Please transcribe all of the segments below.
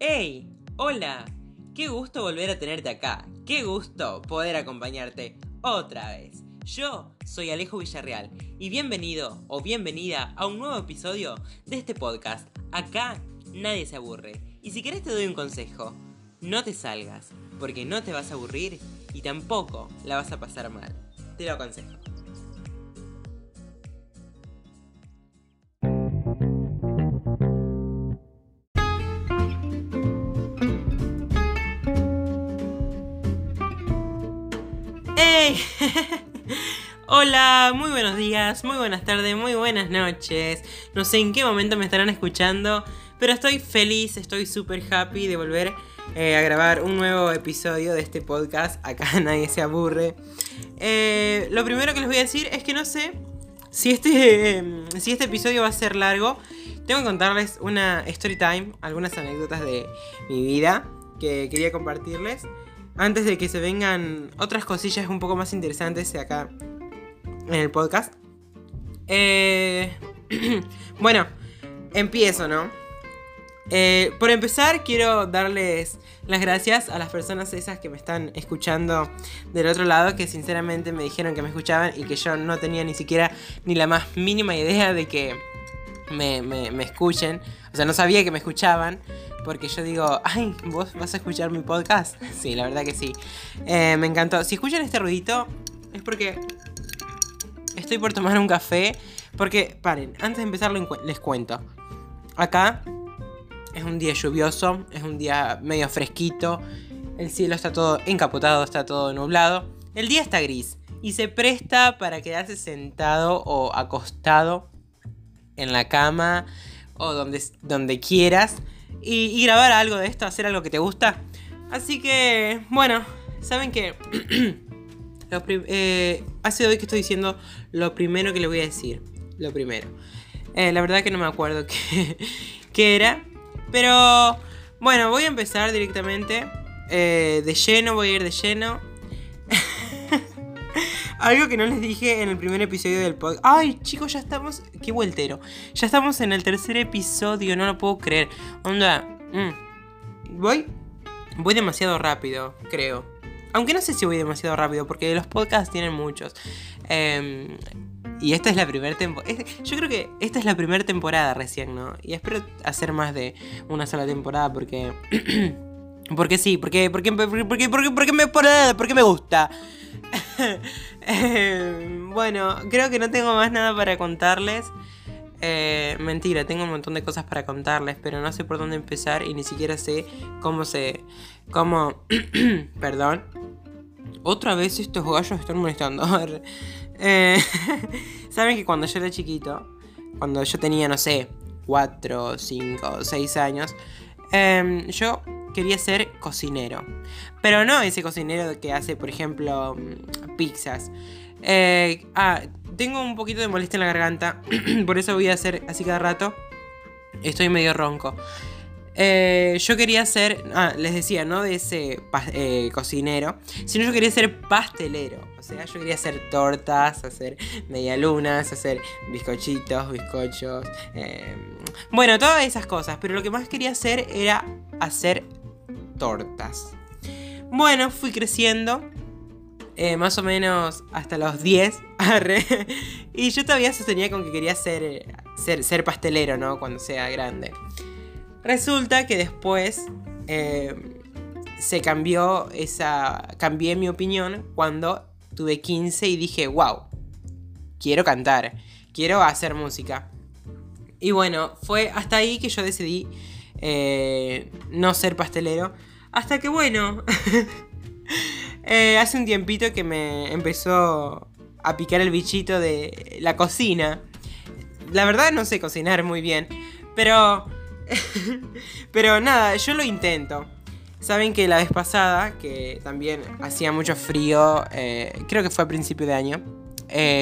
¡Hey! ¡Hola! ¡Qué gusto volver a tenerte acá! ¡Qué gusto poder acompañarte otra vez! Yo soy Alejo Villarreal y bienvenido o bienvenida a un nuevo episodio de este podcast. Acá nadie se aburre. Y si querés te doy un consejo, no te salgas, porque no te vas a aburrir y tampoco la vas a pasar mal. Te lo aconsejo. ¡Hey! Hola, muy buenos días, muy buenas tardes, muy buenas noches. No sé en qué momento me estarán escuchando, pero estoy feliz, estoy super happy de volver a grabar un nuevo episodio de este podcast. Acá nadie se aburre. Lo primero que les voy a decir es que no sé si este episodio va a ser largo. Tengo que contarles una story time, algunas anécdotas de mi vida que quería compartirles antes de que se vengan otras cosillas un poco más interesantes de acá en el podcast. Bueno, empiezo, ¿no? Por empezar, quiero darles las gracias a las personas esas que me están escuchando del otro lado, que sinceramente me dijeron que me escuchaban y que yo no tenía ni siquiera ni la más mínima idea de que me escuchen. O sea, no sabía que me escuchaban, porque yo digo, ay, ¿vos vas a escuchar mi podcast? Sí, la verdad que sí. Me encantó. Si escuchan este ruidito es porque estoy por tomar un café. Porque, paren, antes de empezar les cuento. Acá es un día lluvioso, es un día medio fresquito. El cielo está todo encapotado, está todo nublado. El día está gris y se presta para quedarse sentado o acostado en la cama o donde quieras y grabar algo de esto, hacer algo que te gusta. Así que, bueno, ¿saben qué? Hace hoy que estoy diciendo lo primero que les voy a decir. Lo primero. La verdad que no me acuerdo qué era. Pero bueno, voy a empezar directamente. De lleno, voy a ir de lleno. Algo que no les dije en el primer episodio del podcast. Ay, chicos, ya estamos. Qué vueltero. Ya estamos en el tercer episodio, no lo puedo creer. Onda. Voy demasiado rápido, creo. Aunque no sé si voy demasiado rápido, porque los podcasts tienen muchos. Y esta es la primera temporada. Yo creo que esta es la primera temporada recién, ¿no? Y espero hacer más de una sola temporada porque... porque sí, porque me gusta. Bueno, creo que no tengo más nada para contarles. Mentira, tengo un montón de cosas para contarles, pero no sé por dónde empezar y ni siquiera sé cómo perdón. Otra vez estos gallos están molestando. Saben que cuando yo era chiquito, cuando yo tenía, no sé, 4, 5, 6 años, yo quería ser cocinero. Pero no ese cocinero que hace, por ejemplo, pizzas. Tengo un poquito de molestia en la garganta, por eso voy a hacer así cada rato. Estoy medio ronco. Yo quería ser, les decía, no de ese cocinero, sino yo quería ser pastelero. O sea, yo quería hacer tortas, hacer medialunas, hacer bizcochos. Bueno, todas esas cosas, pero lo que más quería hacer era hacer tortas. Bueno, fui creciendo. Más o menos hasta los 10. Y yo todavía sostenía con que quería ser pastelero, ¿no? Cuando sea grande. Resulta que después cambié mi opinión cuando tuve 15 y dije, wow, quiero cantar, quiero hacer música. Y bueno, fue hasta ahí que yo decidí no ser pastelero. Hasta que bueno... hace un tiempito que me empezó a picar el bichito de la cocina. La verdad no sé cocinar muy bien, pero pero nada, yo lo intento. Saben que la vez pasada, que también hacía mucho frío, creo que fue a principio de año,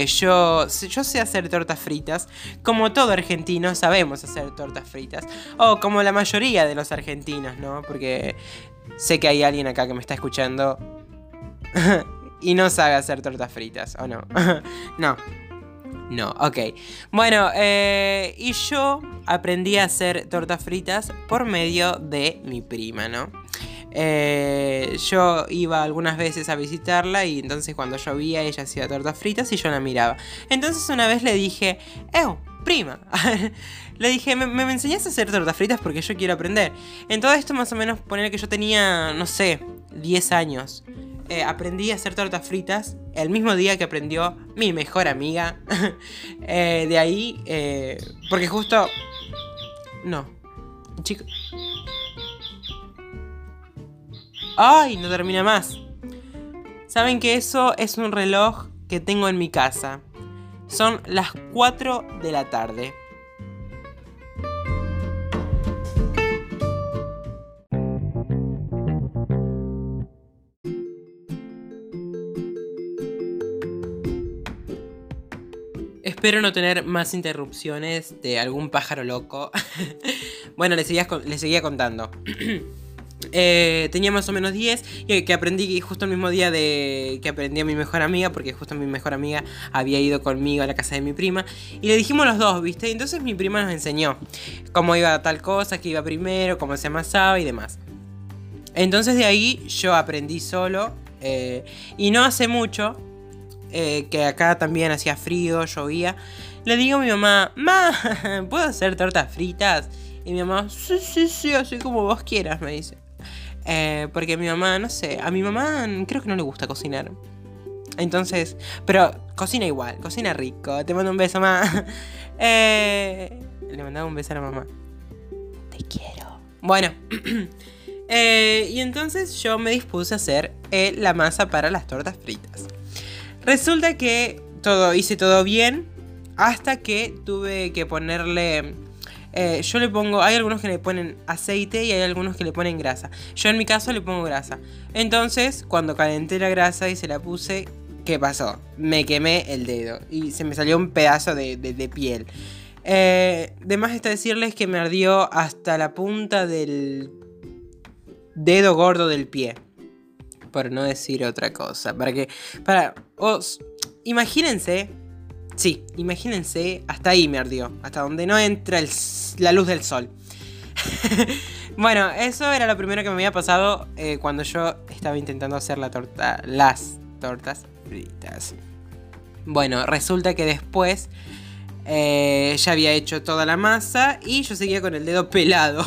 yo sé hacer tortas fritas. Como todo argentino sabemos hacer tortas fritas, o como la mayoría de los argentinos, ¿no? Porque sé que hay alguien acá que me está escuchando y no sabe hacer tortas fritas, ¿o no? No, No, ok. Bueno, y yo aprendí a hacer tortas fritas por medio de mi prima, ¿no? Yo iba algunas veces a visitarla y entonces cuando llovía ella hacía tortas fritas y yo la miraba. Entonces una vez le dije, prima, le dije, ¿me enseñás a hacer tortas fritas? Porque yo quiero aprender. En todo esto más o menos poner que yo tenía, no sé, 10 años. Aprendí a hacer tortas fritas el mismo día que aprendió mi mejor amiga. De ahí, porque justo... No, chico... ¡Ay! No termina más. Saben que eso es un reloj que tengo en mi casa. Son las 4 de la tarde. Espero no tener más interrupciones de algún pájaro loco. Bueno, les seguía contando. Tenía más o menos 10 y que aprendí justo el mismo día de que aprendí a mi mejor amiga, porque justo mi mejor amiga había ido conmigo a la casa de mi prima y le dijimos los dos, ¿viste? Y entonces mi prima nos enseñó cómo iba tal cosa, qué iba primero, cómo se amasaba y demás. Entonces de ahí yo aprendí solo, y no hace mucho, que acá también hacía frío, llovía, le digo a mi mamá, ma, ¿puedo hacer tortas fritas? Y mi mamá, sí, sí, sí, así como vos quieras, me dice. Porque mi mamá, no sé, a mi mamá creo que no le gusta cocinar. Entonces, pero cocina igual, cocina rico. Te mando un beso, mamá. Le mandaba un beso a la mamá. Te quiero. Bueno, y entonces yo me dispuse a hacer la masa para las tortas fritas. Resulta que hice todo bien hasta que tuve que ponerle... yo le pongo, hay algunos que le ponen aceite y hay algunos que le ponen grasa. Yo en mi caso le pongo grasa. Entonces cuando calenté la grasa y se la puse, ¿qué pasó? Me quemé el dedo y se me salió un pedazo de piel. De más está decirles que me ardió hasta la punta del dedo gordo del pie, por no decir otra cosa. Imagínense. Sí, imagínense, hasta ahí me ardió, hasta donde no entra la luz del sol. Bueno, eso era lo primero que me había pasado cuando yo estaba intentando hacer las tortas fritas. Bueno, resulta que después ya había hecho toda la masa y yo seguía con el dedo pelado.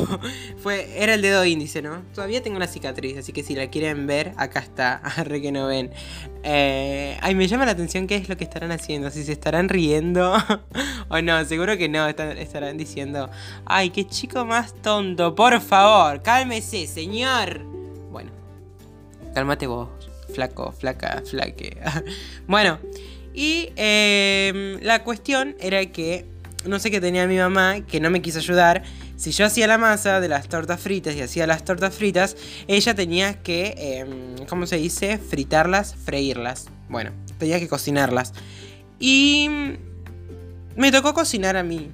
Era el dedo índice, ¿no? Todavía tengo la cicatriz, así que si la quieren ver, acá está, arre que no ven. Me llama la atención qué es lo que estarán haciendo, si se estarán riendo o no, seguro que no, estarán diciendo, ay, qué chico más tonto, por favor, cálmese, señor. Bueno, cálmate vos, flaco, flaca, flaque. Bueno, y la cuestión era que, no sé qué tenía mi mamá, que no me quiso ayudar. Si yo hacía la masa de las tortas fritas y hacía las tortas fritas, ella tenía que, ¿cómo se dice? Fritarlas, freírlas. Bueno, tenía que cocinarlas. Y me tocó cocinar a mí.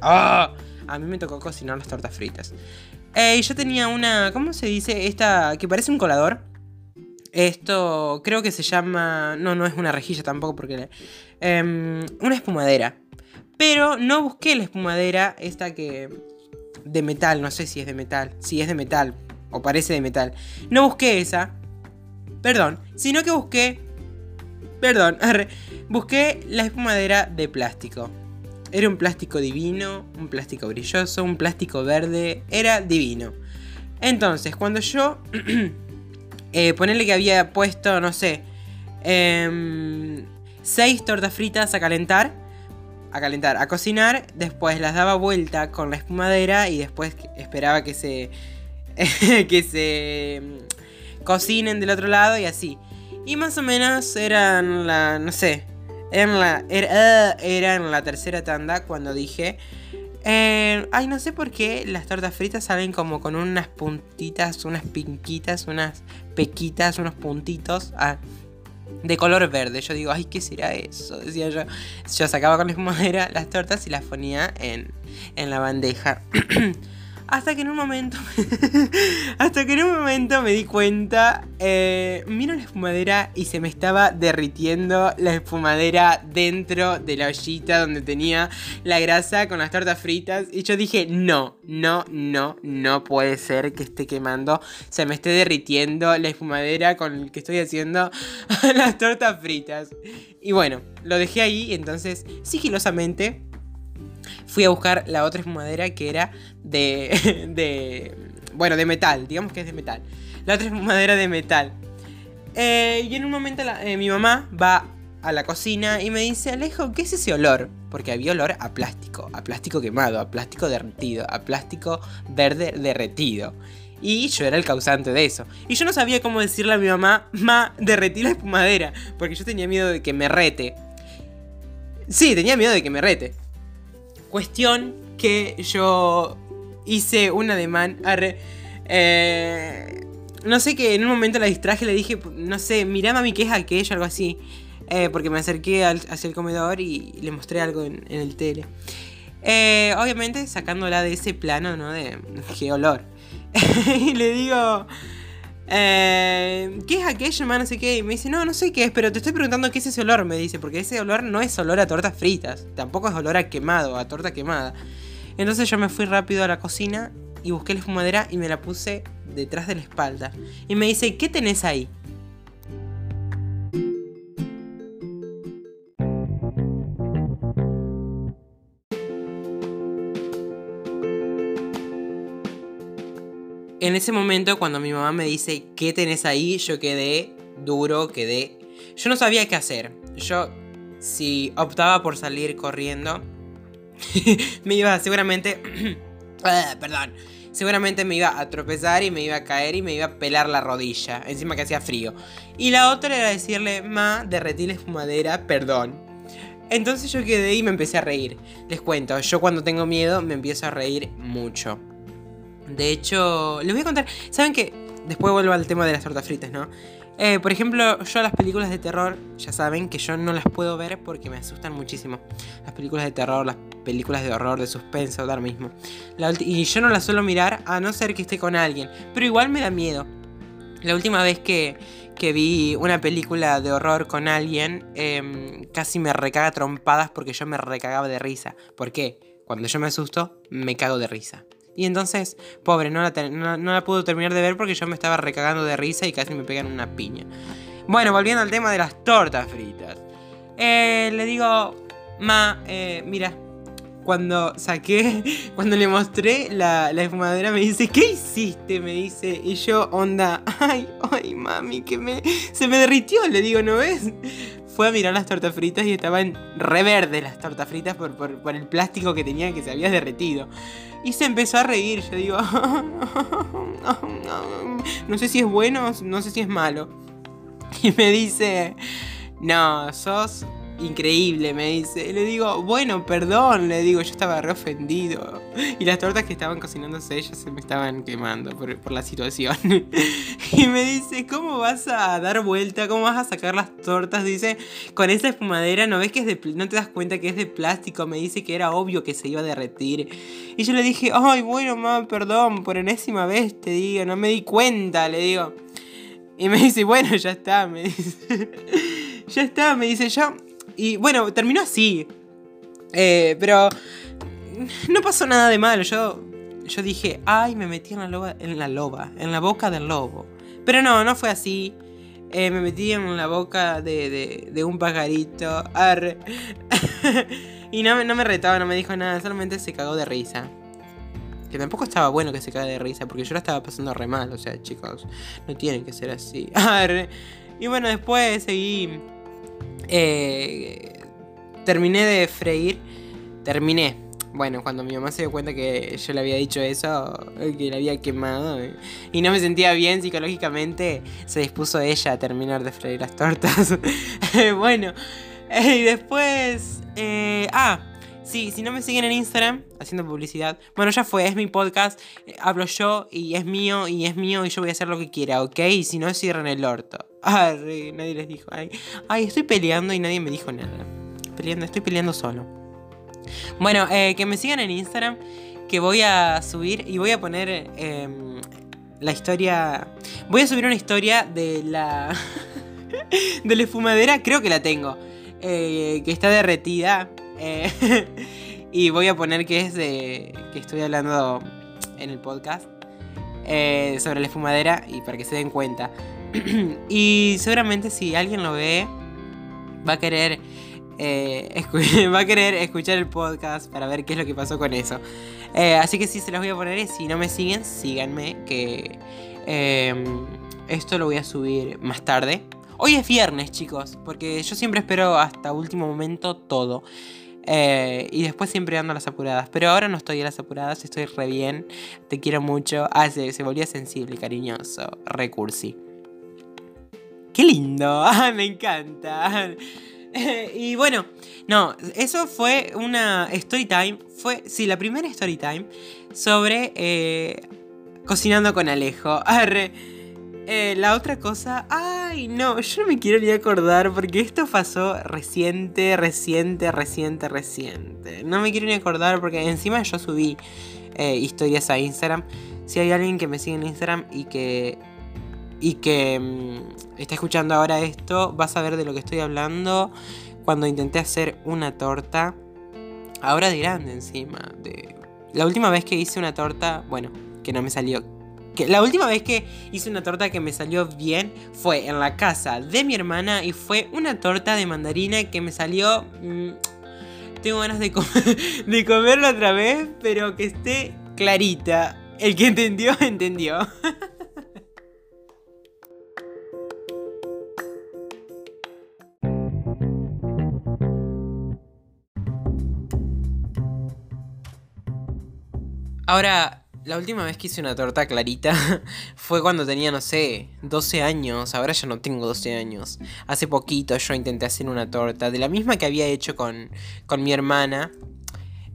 A mí me tocó cocinar las tortas fritas. Y yo tenía una, ¿cómo se dice? Esta que parece un colador. Esto creo que se llama... No es una rejilla tampoco porque... una espumadera. Pero no busqué la espumadera esta que... de metal, no sé si es de metal. Si es de metal, o parece de metal. No busqué esa. Perdón. Sino que busqué... Perdón. Busqué la espumadera de plástico. Era un plástico divino, un plástico brilloso, un plástico verde. Era divino. Entonces, cuando yo... ponerle que había puesto, no sé... 6 tortas fritas a calentar. A cocinar, después las daba vuelta con la espumadera y después esperaba que se cocinen del otro lado y así. Y más o menos eran la tercera tanda cuando dije, no sé por qué las tortas fritas salen como con unas puntitas, unas pinquitas, unas pequitas, unos puntitos. De color verde. Yo digo, ay, ¿qué será eso? Decía yo. Yo sacaba con la espumadera las tortas y las ponía en la bandeja. Hasta que en un momento me di cuenta, miro la espumadera y se me estaba derritiendo la espumadera dentro de la ollita donde tenía la grasa con las tortas fritas. Y yo dije, no puede ser que esté quemando, se me esté derritiendo la espumadera con el que estoy haciendo las tortas fritas. Y bueno, lo dejé ahí, entonces sigilosamente fui a buscar la otra espumadera que era de metal, digamos que es de metal. La otra espumadera de metal. Y en un momento mi mamá va a la cocina y me dice, Alejo, ¿qué es ese olor? Porque había olor a plástico quemado, a plástico derretido, a plástico verde derretido. Y yo era el causante de eso. Y yo no sabía cómo decirle a mi mamá, ma, derretí la espumadera. Porque yo tenía miedo de que me rete. Sí, tenía miedo de que me rete. Cuestión que yo hice un ademán. No sé, que en un momento la distraje, le dije, no sé, mirá mami, ¿qué es aquello? Algo así. Porque me acerqué hacia el comedor y le mostré algo en el tele. Obviamente sacándola de ese plano, ¿no? De qué olor. Y le digo, ¿qué es aquello, man? No sé qué. Y me dice, no sé qué es, pero te estoy preguntando qué es ese olor, me dice. Porque ese olor no es olor a tortas fritas. Tampoco es olor a quemado, a torta quemada. Entonces yo me fui rápido a la cocina y busqué la espumadera y me la puse detrás de la espalda. Y me dice, ¿qué tenés ahí? En ese momento, cuando mi mamá me dice, ¿qué tenés ahí? Yo quedé duro, Yo no sabía qué hacer. Yo, si optaba por salir corriendo, seguramente me iba a tropezar y me iba a caer y me iba a pelar la rodilla. Encima que hacía frío. Y la otra era decirle, ma, derretí la espumadera, perdón. Entonces yo quedé y me empecé a reír. Les cuento, yo cuando tengo miedo me empiezo a reír mucho. De hecho, les voy a contar, ¿saben qué? Después vuelvo al tema de las tortas fritas, ¿no? Por ejemplo, yo las películas de terror, ya saben que yo no las puedo ver porque me asustan muchísimo. Las películas de terror, las películas de horror, de suspenso, dar mismo. Y yo no las suelo mirar a no ser que esté con alguien, pero igual me da miedo. La última vez que vi una película de horror con alguien, casi me recaga trompadas porque yo me recagaba de risa. ¿Por qué? Cuando yo me asusto, me cago de risa. Y entonces, pobre, no la pude terminar de ver porque yo me estaba recagando de risa y casi me pegan una piña. Bueno, volviendo al tema de las tortas fritas. Le digo, ma, mira, cuando le mostré la espumadera me dice, ¿qué hiciste? Me dice, y yo, onda, ay, mami, se me derritió, le digo, ¿no ves? Fue a mirar las tortas fritas y estaban re verdes las tortas fritas por el plástico que tenían, que se había derretido. Y se empezó a reír. Yo digo, no sé si es bueno, no sé si es malo. Y me dice, no, sos increíble, me dice. Y le digo, bueno, perdón, le digo, yo estaba re ofendido. Y las tortas que estaban cocinándose ellas se me estaban quemando por la situación. Y me dice, ¿cómo vas a dar vuelta? ¿Cómo vas a sacar las tortas? Dice, con esa espumadera, ¿no ves que es no te das cuenta que es de plástico? Me dice que era obvio que se iba a derretir. Y yo le dije, ay, bueno, mamá, perdón, por enésima vez te digo, no me di cuenta, le digo. Y me dice, bueno, ya está, me dice. Ya está, me dice yo. Y bueno, terminó así. Pero no pasó nada de malo. Yo dije, ay, me metí en en la boca del lobo. Pero no fue así. Me metí en la boca de un pajarito. Arre. Y no me retaba, no me dijo nada. Solamente se cagó de risa. Que tampoco estaba bueno que se cagara de risa, porque yo la estaba pasando re mal. O sea, chicos, no tienen que ser así. Arre. Y bueno, después seguí. Terminé de freír. Bueno, cuando mi mamá se dio cuenta que yo le había dicho eso, que la había quemado y no me sentía bien psicológicamente, se dispuso ella a terminar de freír las tortas. Bueno, y después sí, si no me siguen en Instagram, haciendo publicidad. Bueno, ya fue, es mi podcast, hablo yo y es mío y yo voy a hacer lo que quiera, ¿ok? Y si no, cierren el orto. Arre, nadie les dijo. Ay, estoy peleando y nadie me dijo nada. Estoy peleando solo. Bueno, que me sigan en Instagram. que voy a subir y voy a poner la historia. Voy a subir una historia de la de la esfumadera, creo que la tengo, que está derretida, y voy a poner que es de que estoy hablando en el podcast sobre la esfumadera, y para que se den cuenta. Y seguramente si alguien lo ve va a querer escuchar el podcast para ver qué es lo que pasó con eso. Así que sí, se los voy a poner. Y si no me siguen, síganme, que esto lo voy a subir más tarde. Hoy es viernes, chicos, porque yo siempre espero hasta último momento todo. Y después siempre ando a las apuradas. Pero ahora no estoy a las apuradas, estoy re bien. Te quiero mucho. Ah, se volvía sensible, cariñoso, recursi. ¡Qué lindo! ¡Ah, me encanta! Y bueno, no, eso fue una story time. Fue, sí, la primera story time sobre cocinando con Alejo. Arre. La otra cosa... ¡Ay, no! Yo no me quiero ni acordar porque esto pasó reciente. No me quiero ni acordar porque encima yo subí historias a Instagram. Si hay alguien que me sigue en Instagram y que está escuchando ahora esto, vas a ver de lo que estoy hablando. Cuando intenté hacer una torta, ahora de grande encima, la última vez que hice una torta, bueno, que no me salió, la última vez que hice una torta que me salió bien fue en la casa de mi hermana, y fue una torta de mandarina que me salió, tengo ganas de comerla otra vez, pero que esté clarita. El que entendió, entendió. Ahora, la última vez que hice una torta clarita fue cuando tenía, no sé, 12 años. Ahora ya no tengo 12 años. Hace poquito yo intenté hacer una torta de la misma que había hecho con mi hermana,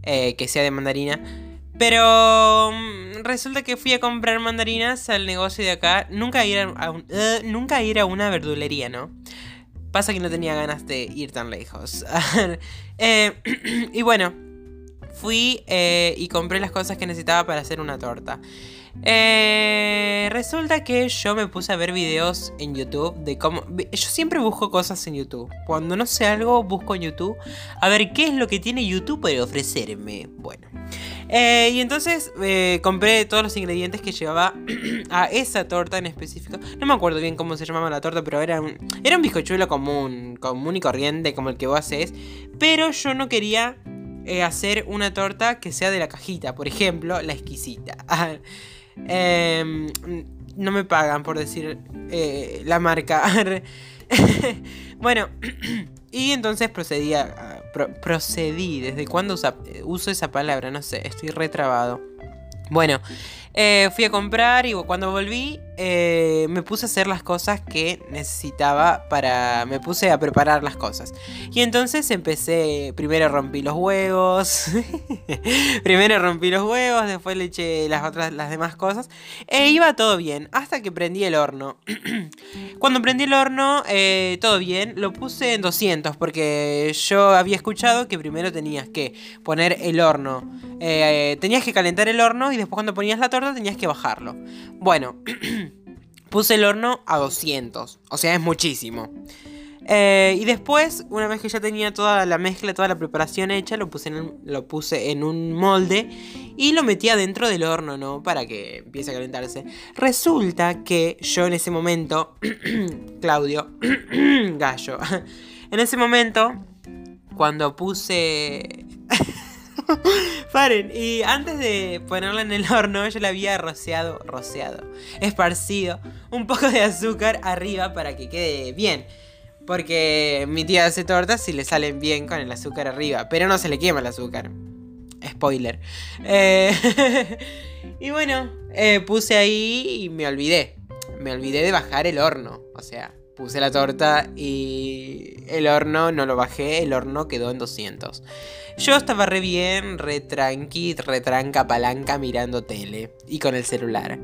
que sea de mandarina. Pero resulta que fui a comprar mandarinas al negocio de acá. Nunca ir a una verdulería, ¿no? Pasa que no tenía ganas de ir tan lejos. Y bueno... Fui y compré las cosas que necesitaba para hacer una torta. Resulta que yo me puse a ver videos en YouTube de cómo... Yo siempre busco cosas en YouTube. Cuando no sé algo, busco en YouTube a ver qué es lo que tiene YouTube para ofrecerme. Bueno. Y entonces compré todos los ingredientes que llevaba a esa torta en específico. No me acuerdo bien cómo se llamaba la torta, pero era un bizcochuelo común y corriente, como el que vos haces. Pero yo no quería... hacer una torta que sea de la cajita, por ejemplo, la exquisita. No me pagan por decir la marca. Bueno, y entonces procedí. ¿Desde cuándo uso esa palabra? No sé, estoy retrabado. Bueno, fui a comprar y cuando volví me puse a hacer las cosas que necesitaba Me puse a preparar las cosas. Y entonces primero rompí los huevos. Después le eché las demás cosas. E iba todo bien, hasta que prendí el horno. Cuando prendí el horno, todo bien. Lo puse en 200, porque yo había escuchado que primero tenías que poner el horno. Tenías que calentar el horno y después cuando ponías la torta tenías que bajarlo. Bueno, puse el horno a 200, o sea, es muchísimo. Y después, una vez que ya tenía toda la mezcla, toda la preparación hecha, lo puse en un molde y lo metí adentro del horno, ¿no? Para que empiece a calentarse. Resulta que yo en ese momento, Claudio, gallo, en ese momento, cuando puse... Paren, y antes de ponerla en el horno yo le había esparcido un poco de azúcar arriba para que quede bien. Porque mi tía hace tortas y le salen bien con el azúcar arriba, pero no se le quema el azúcar. Spoiler. Y bueno, puse ahí y me olvidé de bajar el horno. O sea, puse la torta y el horno no lo bajé, el horno quedó en 200. Yo estaba re bien, re tranqui, re tranca palanca mirando tele y con el celular.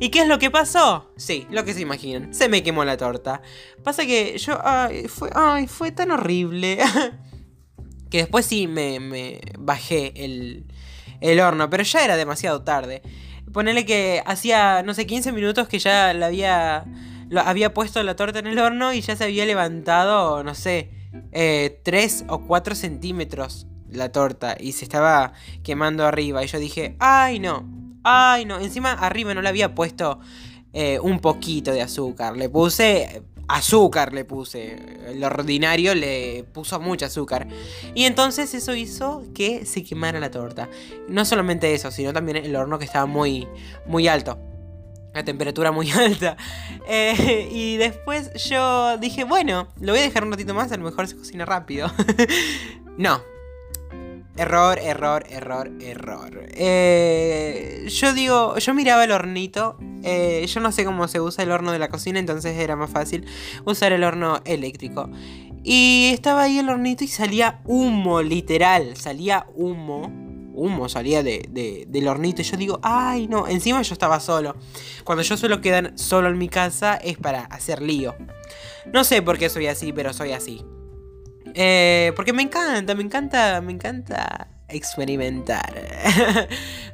¿Y qué es lo que pasó? Sí, lo que se imaginan, se me quemó la torta. Pasa que yo, fue tan horrible. Que después sí me bajé el... el horno, pero ya era demasiado tarde. Ponele que hacía, no sé, 15 minutos que ya había puesto la torta en el horno y ya se había levantado, no sé, 3 o 4 centímetros la torta y se estaba quemando arriba. Y yo dije, ay no, encima arriba no le había puesto un poquito de azúcar, le puse... azúcar le puse, el ordinario le puso mucho azúcar. Y entonces eso hizo que se quemara la torta. No solamente eso, sino también el horno que estaba muy, muy alto. La temperatura muy alta. Y después yo dije, bueno, lo voy a dejar un ratito más, a lo mejor se cocina rápido. No. Error. Yo miraba el hornito. Yo no sé cómo se usa el horno de la cocina, entonces era más fácil usar el horno eléctrico. Y estaba ahí el hornito y salía humo, literal. Salía humo. Humo salía del hornito. Y yo digo, ay no, encima yo estaba solo. Cuando yo suelo quedar solo en mi casa es para hacer lío. No sé por qué soy así, pero soy así. Porque me encanta experimentar.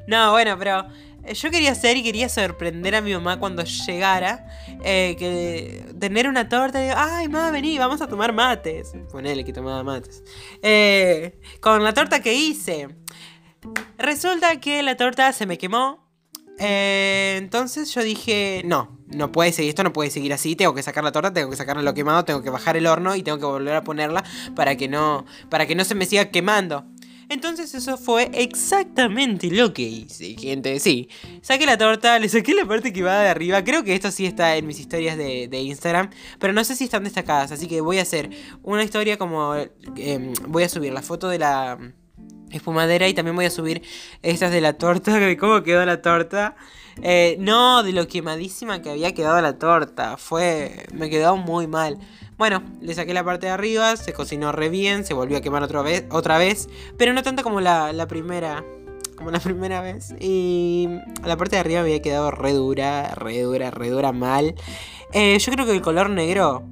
No, bueno, pero yo quería hacer y quería sorprender a mi mamá cuando llegara. Que tener una torta y digo, ay, mamá, vení, vamos a tomar mates. Ponele que tomaba mates. Con la torta que hice. Resulta que la torta se me quemó. Entonces yo dije, no puede seguir, esto no puede seguir así. Tengo que sacar la torta, tengo que sacarle lo quemado, tengo que bajar el horno y tengo que volver a ponerla para que no se me siga quemando. Entonces eso fue exactamente lo que hice, gente. Sí, saqué la torta, le saqué la parte que va de arriba. Creo que esto sí está en mis historias de Instagram, pero no sé si están destacadas. Así que voy a hacer una historia como... voy a subir la foto de la... espumadera y también voy a subir estas de la torta, de cómo quedó la torta. No, de lo quemadísima que había quedado la torta. Me quedó muy mal. Bueno, le saqué la parte de arriba, se cocinó re bien, se volvió a quemar otra vez, pero no tanto como la primera vez. Y la parte de arriba me había quedado re dura mal. Yo creo que el color negro...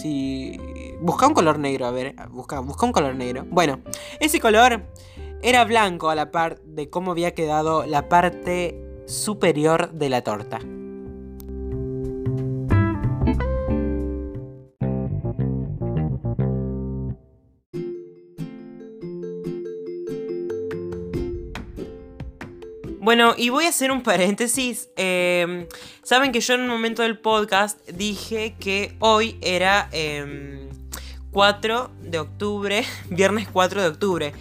Sí. Busca un color negro, a ver. Busca un color negro. Bueno, ese color era blanco a la par de cómo había quedado la parte superior de la torta. Bueno, y voy a hacer un paréntesis. Saben que yo en un momento del podcast dije que hoy era 4 de octubre, viernes 4 de octubre.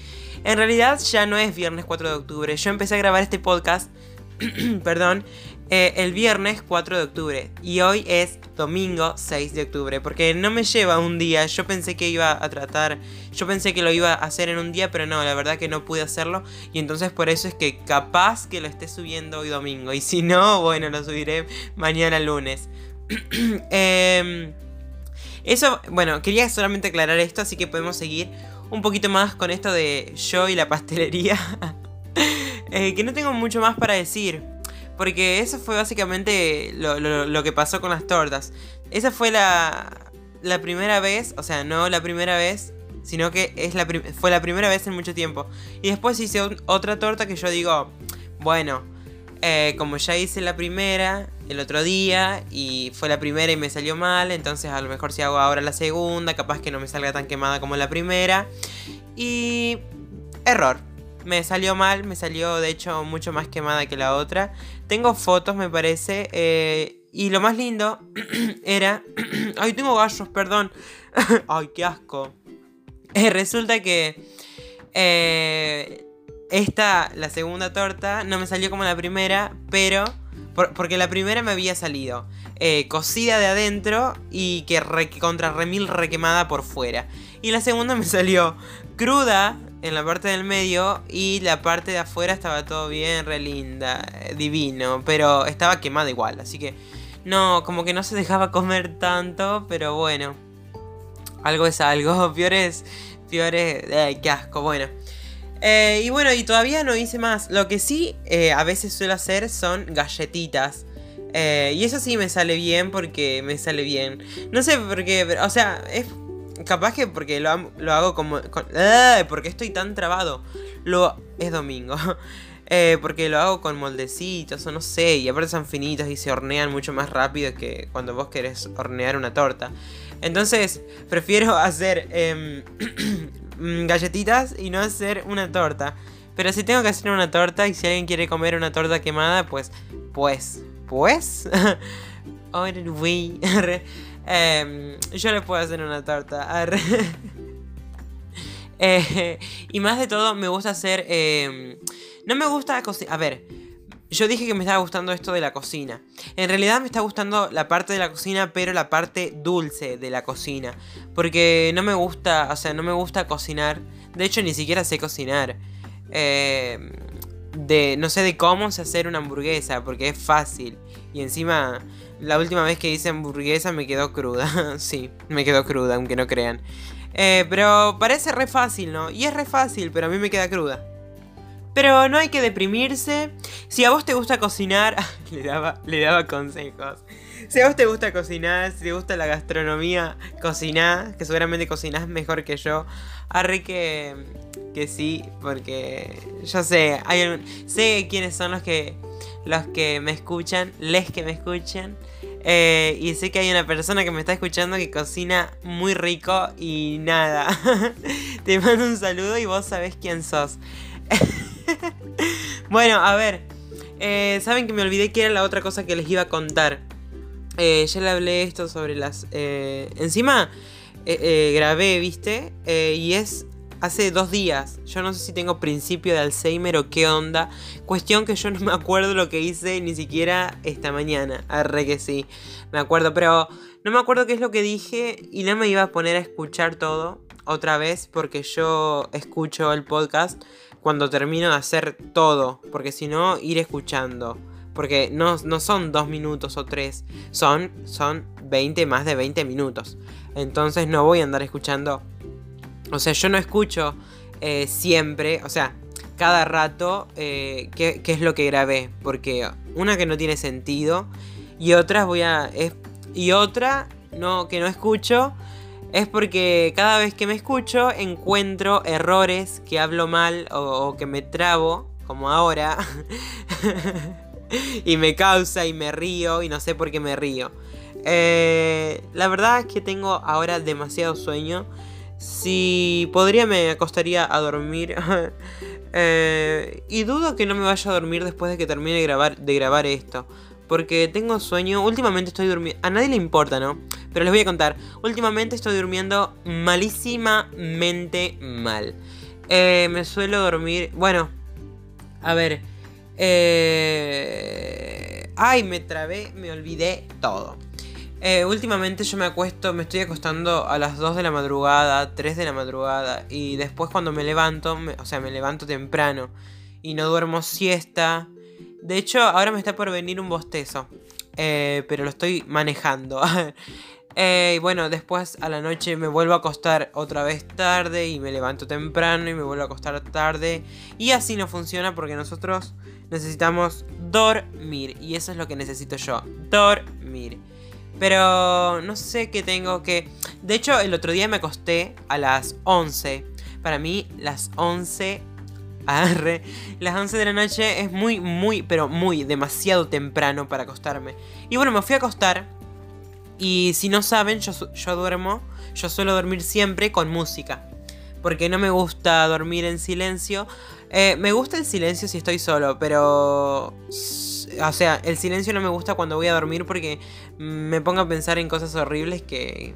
En realidad ya no es viernes 4 de octubre. Yo empecé a grabar este podcast, perdón, el viernes 4 de octubre. Y hoy es domingo 6 de octubre, porque no me lleva un día. Yo pensé que lo iba a hacer en un día, pero no, la verdad que no pude hacerlo. Y entonces por eso es que capaz que lo esté subiendo hoy domingo. Y si no, bueno, lo subiré mañana lunes. Eso, bueno, quería solamente aclarar esto, así que podemos seguir un poquito más con esto de yo y la pastelería. Que no tengo mucho más para decir, porque eso fue básicamente lo que pasó con las tortas. Esa fue la primera vez, o sea, no la primera vez, sino que fue la primera vez en mucho tiempo. Y después hice otra torta que yo digo, bueno, como ya hice la primera el otro día y fue la primera y me salió mal, entonces a lo mejor si hago ahora la segunda, capaz que no me salga tan quemada como la primera. Y... error. Me salió mal, me salió de hecho mucho más quemada que la otra. Tengo fotos, me parece. Y lo más lindo era... ¡Ay, tengo gallos, perdón! ¡Ay, qué asco! Resulta que... la segunda torta, no me salió como la primera, pero... Porque la primera me había salido cocida de adentro y que contra remil requemada por fuera. Y la segunda me salió cruda en la parte del medio y la parte de afuera estaba todo bien, re linda, divino, pero estaba quemada igual, así que no, como que no se dejaba comer tanto, pero bueno, algo es algo, peor es, qué asco, bueno. Y bueno, y todavía no hice más. Lo que sí a veces suelo hacer son galletitas. Y eso sí me sale bien porque me sale bien. No sé por qué, pero, o sea, es capaz que porque lo hago como... porque estoy tan trabado. Es domingo. porque lo hago con moldecitos o no sé, y aparte son finitos y se hornean mucho más rápido que cuando vos querés hornear una torta. Entonces prefiero hacer galletitas y no hacer una torta. Pero si tengo que hacer una torta y si alguien quiere comer una torta quemada, pues yo le puedo hacer una torta. Y más de todo me gusta hacer... no me gusta cocinar. A ver, yo dije que me estaba gustando esto de la cocina. En realidad me está gustando la parte de la cocina, pero la parte dulce de la cocina. Porque no me gusta, o sea, no me gusta cocinar. De hecho, ni siquiera sé cocinar. No sé de cómo hacer una hamburguesa, porque es fácil. Y encima, la última vez que hice hamburguesa me quedó cruda. Sí, me quedó cruda, aunque no crean. Pero parece re fácil, ¿no? Y es re fácil, pero a mí me queda cruda. Pero no hay que deprimirse. Si a vos te gusta cocinar... le daba consejos. Si a vos te gusta cocinar, si te gusta la gastronomía, cociná, que seguramente cocinás mejor que yo. Arre que sí, porque yo sé, sé quiénes son los que me escuchan, y sé que hay una persona que me está escuchando que cocina muy rico y nada. Te mando un saludo y vos sabés quién sos. Bueno, a ver, saben que me olvidé que era la otra cosa que les iba a contar. Ya le hablé esto sobre las... Encima grabé, ¿viste? Y es hace 2 días. Yo no sé si tengo principio de Alzheimer o qué onda. Cuestión que yo no me acuerdo lo que hice ni siquiera esta mañana. Arre que sí, me acuerdo. Pero no me acuerdo qué es lo que dije y no me iba a poner a escuchar todo otra vez, porque yo escucho el podcast cuando termino de hacer todo, porque si no, ir escuchando. Porque no son 2 minutos o 3, son 20, más de 20 minutos. Entonces no voy a andar escuchando. O sea, yo no escucho siempre, o sea, cada rato qué es lo que grabé. Porque una que no tiene sentido y otra que no escucho. Es porque cada vez que me escucho encuentro errores, que hablo mal o que me trabo, como ahora. Y me causa y me río y no sé por qué me río. La verdad es que tengo ahora demasiado sueño. Si podría me acostaría a dormir. Y dudo que no me vaya a dormir después de que termine de grabar esto. Porque tengo sueño. Últimamente estoy durmiendo... A nadie le importa, ¿no? Pero les voy a contar. Últimamente estoy durmiendo malísimamente mal. Me suelo dormir... Bueno. A ver. Ay, me trabé. Me olvidé todo. Últimamente yo me estoy acostando a las 2 de la madrugada, 3 de la madrugada. Y después cuando me levanto... me levanto temprano. Y no duermo siesta. De hecho, ahora me está por venir un bostezo. Pero lo estoy manejando. Y bueno, después a la noche me vuelvo a acostar otra vez tarde. Y me levanto temprano y me vuelvo a acostar tarde. Y así no funciona porque nosotros necesitamos dormir. Y eso es lo que necesito yo. Dormir. Pero no sé qué tengo que... De hecho, el otro día me acosté a las 11. Para mí, las 11... Las 11 de la noche es muy, muy, pero muy demasiado temprano para acostarme. Y bueno, me fui a acostar. Y si no saben, yo suelo dormir siempre con música. Porque no me gusta dormir en silencio. Me gusta el silencio si estoy solo, pero... O sea, el silencio no me gusta cuando voy a dormir porque me pongo a pensar en cosas horribles que...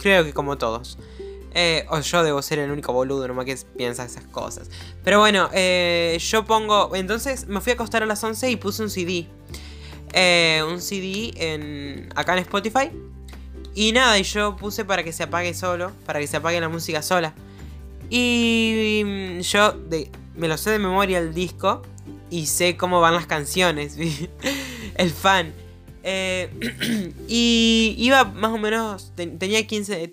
Creo que como todos. O yo debo ser el único boludo nomás que piensa esas cosas. Pero bueno, yo pongo... Entonces me fui a acostar a las 11 y puse un CD. Un CD acá en Spotify. Y nada, y yo puse para que se apague solo. Para que se apague la música sola. Y yo me lo sé de memoria el disco. Y sé cómo van las canciones. El fan. Y iba más o menos, tenía 15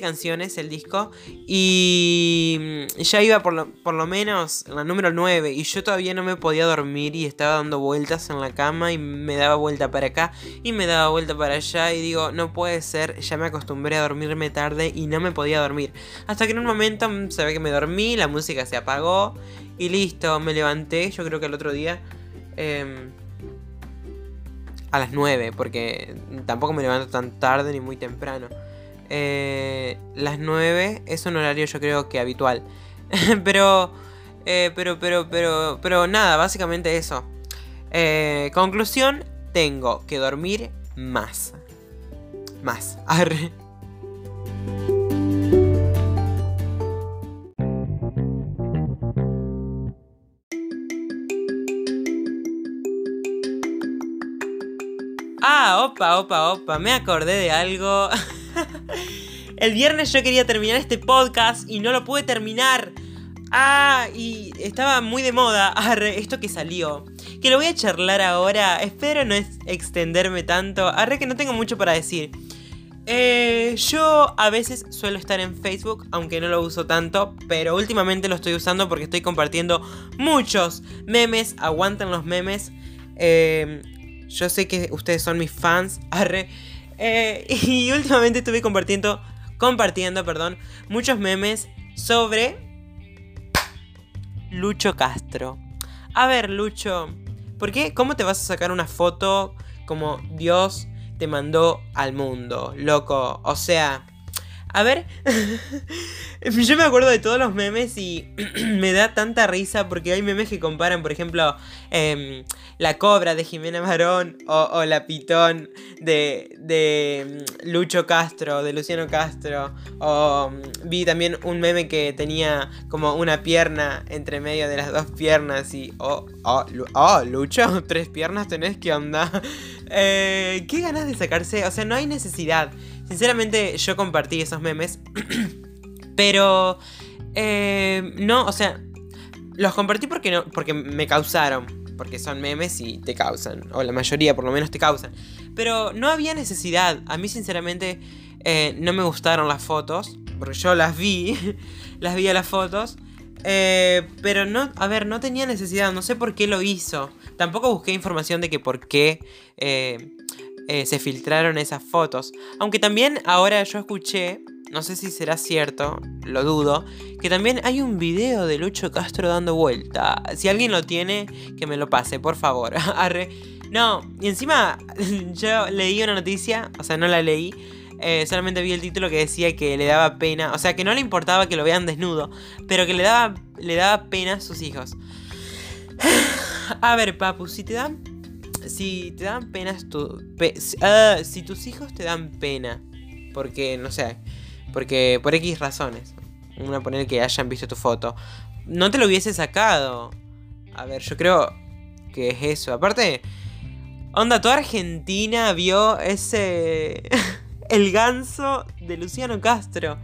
canciones el disco, y ya iba por lo menos en la número 9, y yo todavía no me podía dormir y estaba dando vueltas en la cama y me daba vuelta para acá y me daba vuelta para allá, y digo, no puede ser, ya me acostumbré a dormirme tarde y no me podía dormir, hasta que en un momento se ve que me dormí, la música se apagó y listo, me levanté, yo creo que el otro día a las 9, porque tampoco me levanto tan tarde ni muy temprano. Las 9 es un horario yo creo que habitual. Pero nada, básicamente eso. Conclusión, tengo que dormir más. Más. Arre. Ah, opa, me acordé de algo. El viernes yo quería terminar este podcast y no lo pude terminar. Ah, y estaba muy de moda. Arre, esto que salió, que lo voy a charlar ahora. Espero no extenderme tanto. Arre, que no tengo mucho para decir. Yo a veces suelo estar en Facebook, aunque no lo uso tanto, pero últimamente lo estoy usando porque estoy compartiendo muchos memes. Aguanten los memes. Yo sé que ustedes son mis fans, arre. Y últimamente estuve compartiendo, muchos memes sobre Lucho Castro. A ver, Lucho, ¿por qué? ¿Cómo te vas a sacar una foto como Dios te mandó al mundo, loco? O sea, a ver, yo me acuerdo de todos los memes y me da tanta risa porque hay memes que comparan, por ejemplo, la cobra de Jimena Barón o la pitón de Lucho Castro, de Luciano Castro. O vi también un meme que tenía como una pierna entre medio de las dos piernas y... Oh, Lucho, 3 piernas tenés, ¿qué onda? ¿Qué ganas de sacarse? O sea, no hay necesidad. Sinceramente, yo compartí esos memes, pero no, o sea, los compartí porque no, porque me causaron, porque son memes y te causan, o la mayoría por lo menos te causan, pero no había necesidad. A mí sinceramente no me gustaron las fotos, porque yo las vi, a las fotos, pero no, a ver, no tenía necesidad, no sé por qué lo hizo, tampoco busqué información de que por qué... se filtraron esas fotos. Aunque también ahora yo escuché, no sé si será cierto, lo dudo, que también hay un video de Lucho Castro dando vuelta. Si alguien lo tiene, que me lo pase, por favor. Arre. No, y encima yo leí una noticia, o sea, no la leí, solamente vi el título que decía que le daba pena, o sea, que no le importaba que lo vean desnudo, pero que le daba pena a sus hijos. A ver, papu, si tus hijos te dan pena, porque, no sé, porque por X razones, una poner que hayan visto tu foto, no te lo hubiese sacado. A ver, yo creo que es eso. Aparte, onda, toda Argentina vio ese... el ganso de Luciano Castro.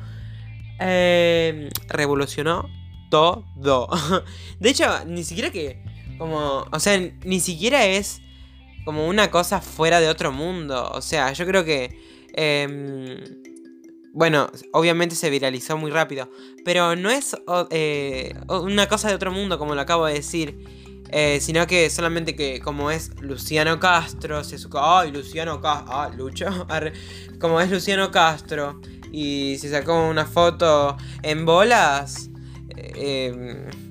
Revolucionó todo. De hecho, ni siquiera que... como, o sea, ni siquiera es... como una cosa fuera de otro mundo. O sea, yo creo que... bueno, obviamente se viralizó muy rápido. Pero no es una cosa de otro mundo, como lo acabo de decir. Sino que solamente que como es Luciano Castro... ¡Ay, Luciano Castro! ¡Ah, Lucho! Como es Luciano Castro y se sacó una foto en bolas...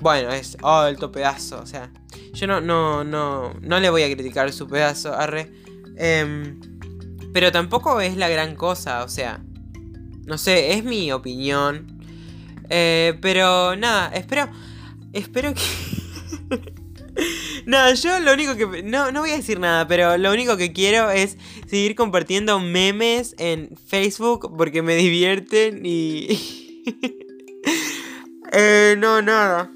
bueno, es alto pedazo. O sea, yo no le voy a criticar su pedazo, arre. Pero tampoco es la gran cosa, o sea, no sé, es mi opinión. Pero nada, espero que... nada, yo lo único que... No voy a decir nada, pero lo único que quiero es seguir compartiendo memes en Facebook porque me divierten y... no, nada.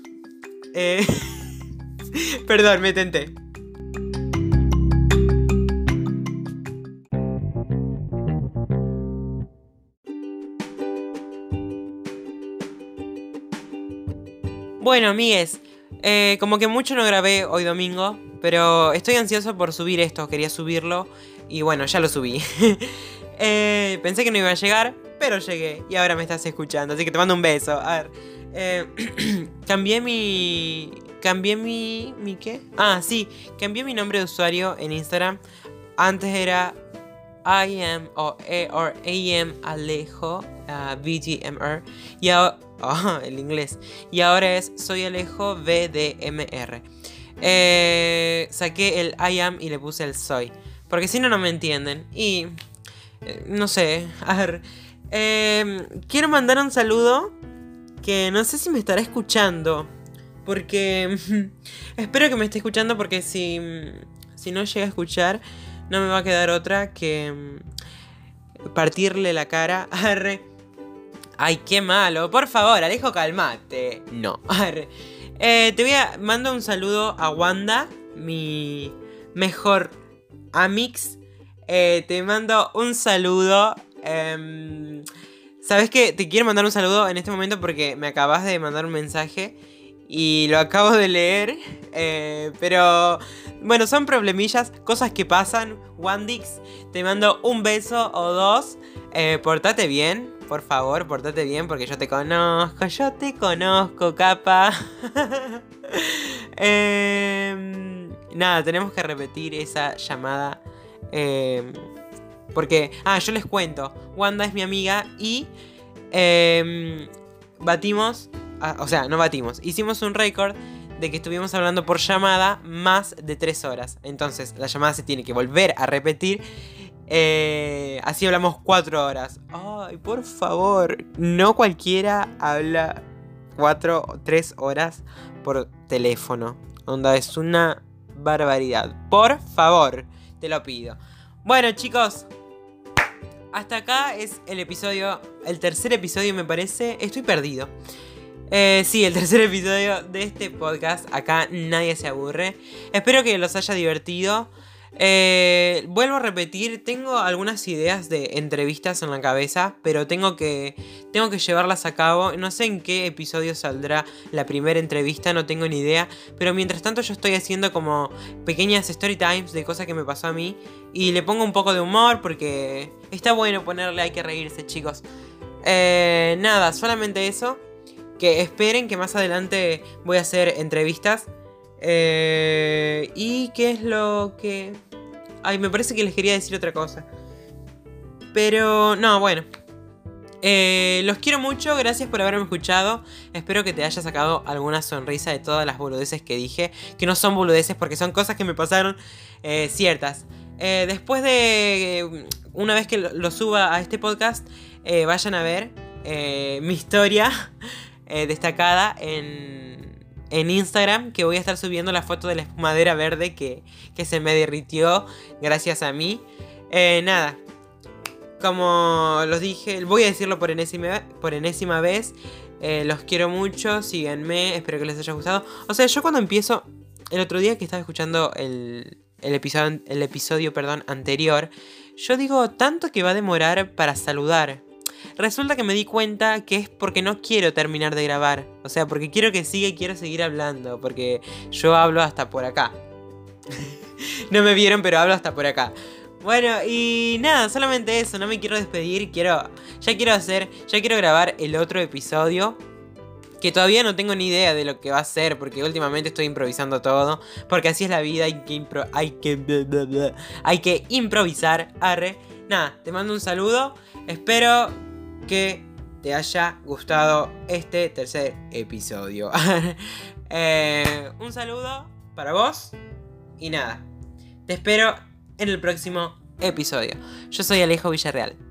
Perdón, me tenté. Bueno, amigues, Como que mucho no grabé hoy domingo, pero estoy ansioso por subir esto, quería subirlo y bueno, ya lo subí. Pensé que no iba a llegar, pero llegué y ahora me estás escuchando, así que te mando un beso. A ver, cambié mi ¿qué? Ah, sí, cambié mi nombre de usuario en Instagram. Antes era I am Alejo VGMR y ahora, el inglés, y ahora es soy Alejo VDMR. Saqué el I am y le puse el soy, porque si no, no me entienden. Y no sé, a ver, quiero mandar un saludo que no sé si me estará escuchando, porque espero que me esté escuchando, porque si no llega a escuchar, no me va a quedar otra que partirle la cara. Arre. Ay, qué malo. Por favor, Alejo, calmate. No. Arre. Mando un saludo a Wanda, mi mejor amix. Te mando un saludo. ¿Sabes qué? Te quiero mandar un saludo en este momento porque me acabas de mandar un mensaje y lo acabo de leer, pero bueno, son problemillas, cosas que pasan. Wandix, te mando un beso o dos. Portate bien, por favor, portate bien, porque yo te conozco, capa. Nada, tenemos que repetir esa llamada, porque, yo les cuento, Wanda es mi amiga y batimos... O sea, no batimos. Hicimos un récord de que estuvimos hablando por llamada más de 3 horas. Entonces, la llamada se tiene que volver a repetir. Así hablamos 4 horas. Ay, por favor. No cualquiera habla 4 o 3 horas por teléfono. Onda, es una barbaridad. Por favor, te lo pido. Bueno, chicos. Hasta acá es el episodio. El tercer episodio, me parece. Estoy perdido. Sí, el tercer episodio de este podcast. Acá nadie se aburre. Espero que los haya divertido. Vuelvo a repetir, tengo algunas ideas de entrevistas en la cabeza, pero tengo que llevarlas a cabo. No sé en qué episodio saldrá la primera entrevista, no tengo ni idea. Pero mientras tanto yo estoy haciendo como pequeñas story times de cosas que me pasó a mí. Y le pongo un poco de humor porque está bueno ponerle, hay que reírse, chicos. Nada, solamente eso. Que esperen que más adelante voy a hacer entrevistas. ¿Y qué es lo que...? Ay, me parece que les quería decir otra cosa. Pero... no, bueno. Los quiero mucho. Gracias por haberme escuchado. Espero que te haya sacado alguna sonrisa de todas las boludeces que dije. Que no son boludeces porque son cosas que me pasaron ciertas. Después de... una vez que lo suba a este podcast, vayan a ver mi historia... destacada en Instagram, que voy a estar subiendo la foto de la espumadera verde que se me derritió gracias a mí. Nada, como los dije, voy a decirlo por enésima vez, los quiero mucho, síganme, espero que les haya gustado. O sea, yo cuando empiezo, el otro día que estaba escuchando el episodio, anterior, yo digo, tanto que va a demorar para saludar. Resulta que me di cuenta que es porque no quiero terminar de grabar. O sea, porque quiero que siga y quiero seguir hablando. Porque yo hablo hasta por acá. No me vieron, pero hablo hasta por acá. Bueno, y nada, solamente eso. No me quiero despedir. Ya quiero grabar el otro episodio. Que todavía no tengo ni idea de lo que va a ser. Porque últimamente estoy improvisando todo. Porque así es la vida. Hay que improvisar. Arre. Nada, te mando un saludo. Espero que te haya gustado este tercer episodio. Un saludo para vos. Y nada, te espero en el próximo episodio. Yo soy Alejo Villarreal.